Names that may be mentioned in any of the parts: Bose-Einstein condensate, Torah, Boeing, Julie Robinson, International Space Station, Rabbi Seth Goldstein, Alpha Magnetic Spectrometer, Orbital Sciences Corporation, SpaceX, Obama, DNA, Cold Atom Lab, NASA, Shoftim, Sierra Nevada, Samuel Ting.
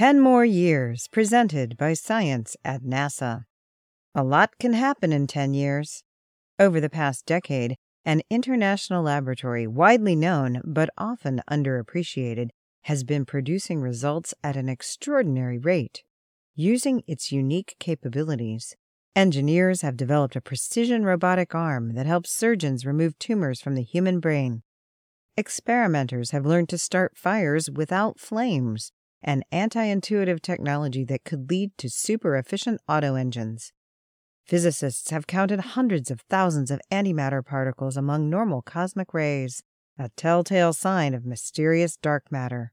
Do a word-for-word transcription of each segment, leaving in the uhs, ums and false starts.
ten More Years, presented by Science at NASA. A lot can happen in ten years. Over the past decade, an international laboratory widely known but often underappreciated has been producing results at an extraordinary rate. Using its unique capabilities, engineers have developed a precision robotic arm that helps surgeons remove tumors from the human brain. Experimenters have learned to start fires without flames, an anti-intuitive technology that could lead to super-efficient auto engines. Physicists have counted hundreds of thousands of antimatter particles among normal cosmic rays, a telltale sign of mysterious dark matter.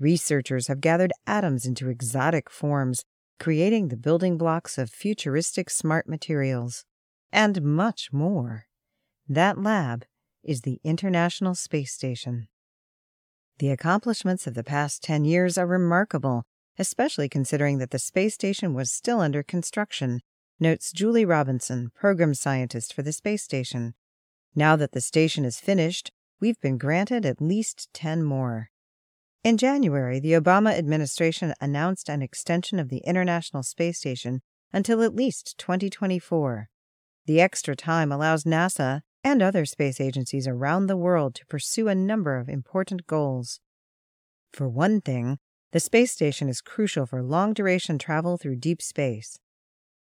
Researchers have gathered atoms into exotic forms, creating the building blocks of futuristic smart materials, and much more. That lab is the International Space Station. The accomplishments of the past ten years are remarkable, especially considering that the space station was still under construction, notes Julie Robinson, program scientist for the space station. Now that the station is finished, we've been granted at least ten more. In January, the Obama administration announced an extension of the International Space Station until at least twenty twenty-four. The extra time allows NASA and other space agencies around the world to pursue a number of important goals. For one thing, the space station is crucial for long-duration travel through deep space.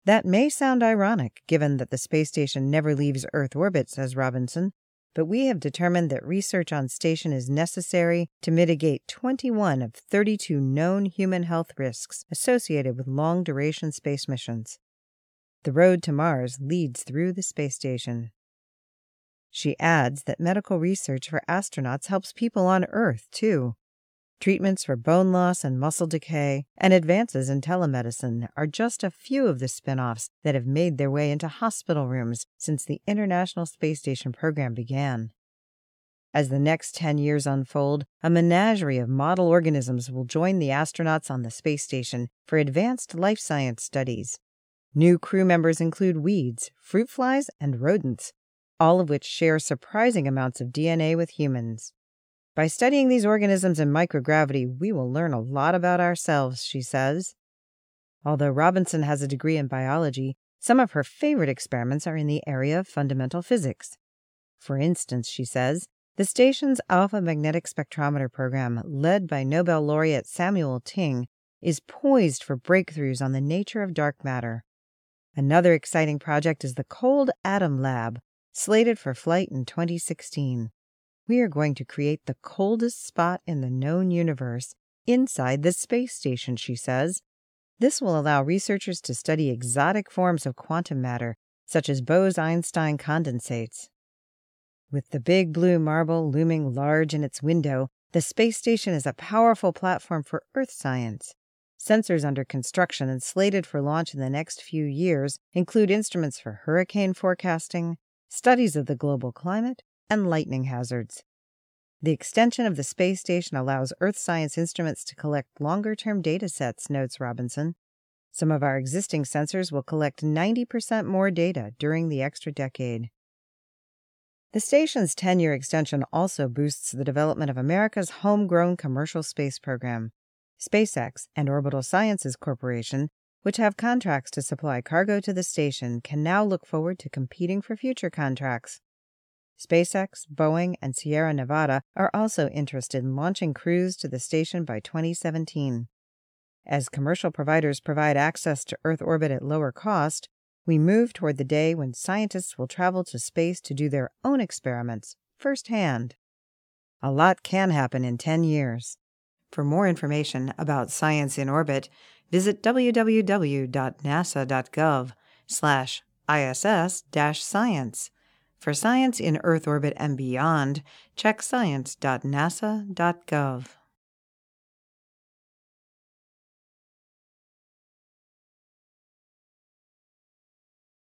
That may sound ironic, given that the space station never leaves Earth orbit, says Robinson, but we have determined that research on station is necessary to mitigate twenty-one of thirty-two known human health risks associated with long-duration space missions. The road to Mars leads through the space station. She adds that medical research for astronauts helps people on Earth, too. Treatments for bone loss and muscle decay and advances in telemedicine are just a few of the spin-offs that have made their way into hospital rooms since the International Space Station program began. As the next ten years unfold, a menagerie of model organisms will join the astronauts on the space station for advanced life science studies. New crew members include weeds, fruit flies, and rodents, all of which share surprising amounts of D N A with humans. By studying these organisms in microgravity, we will learn a lot about ourselves, she says. Although Robinson has a degree in biology, some of her favorite experiments are in the area of fundamental physics. For instance, she says, the station's Alpha Magnetic Spectrometer program, led by Nobel laureate Samuel Ting, is poised for breakthroughs on the nature of dark matter. Another exciting project is the Cold Atom Lab, slated for flight in twenty sixteen. We are going to create the coldest spot in the known universe inside the space station, she says. This will allow researchers to study exotic forms of quantum matter, such as Bose-Einstein condensates. With the big blue marble looming large in its window, the space station is a powerful platform for Earth science. Sensors under construction and slated for launch in the next few years include instruments for hurricane forecasting, studies of the global climate, and lightning hazards. The extension of the space station allows Earth science instruments to collect longer-term data sets, notes Robinson. Some of our existing sensors will collect ninety percent more data during the extra decade. The station's ten-year extension also boosts the development of America's homegrown commercial space program. SpaceX and Orbital Sciences Corporation, which have contracts to supply cargo to the station, can now look forward to competing for future contracts. SpaceX, Boeing, and Sierra Nevada are also interested in launching crews to the station by twenty seventeen. As commercial providers provide access to Earth orbit at lower cost, we move toward the day when scientists will travel to space to do their own experiments firsthand. A lot can happen in ten years. For more information about science in orbit, visit w w w dot nasa dot gov slash I S S dash science. For science in Earth orbit and beyond, check science dot nasa dot gov.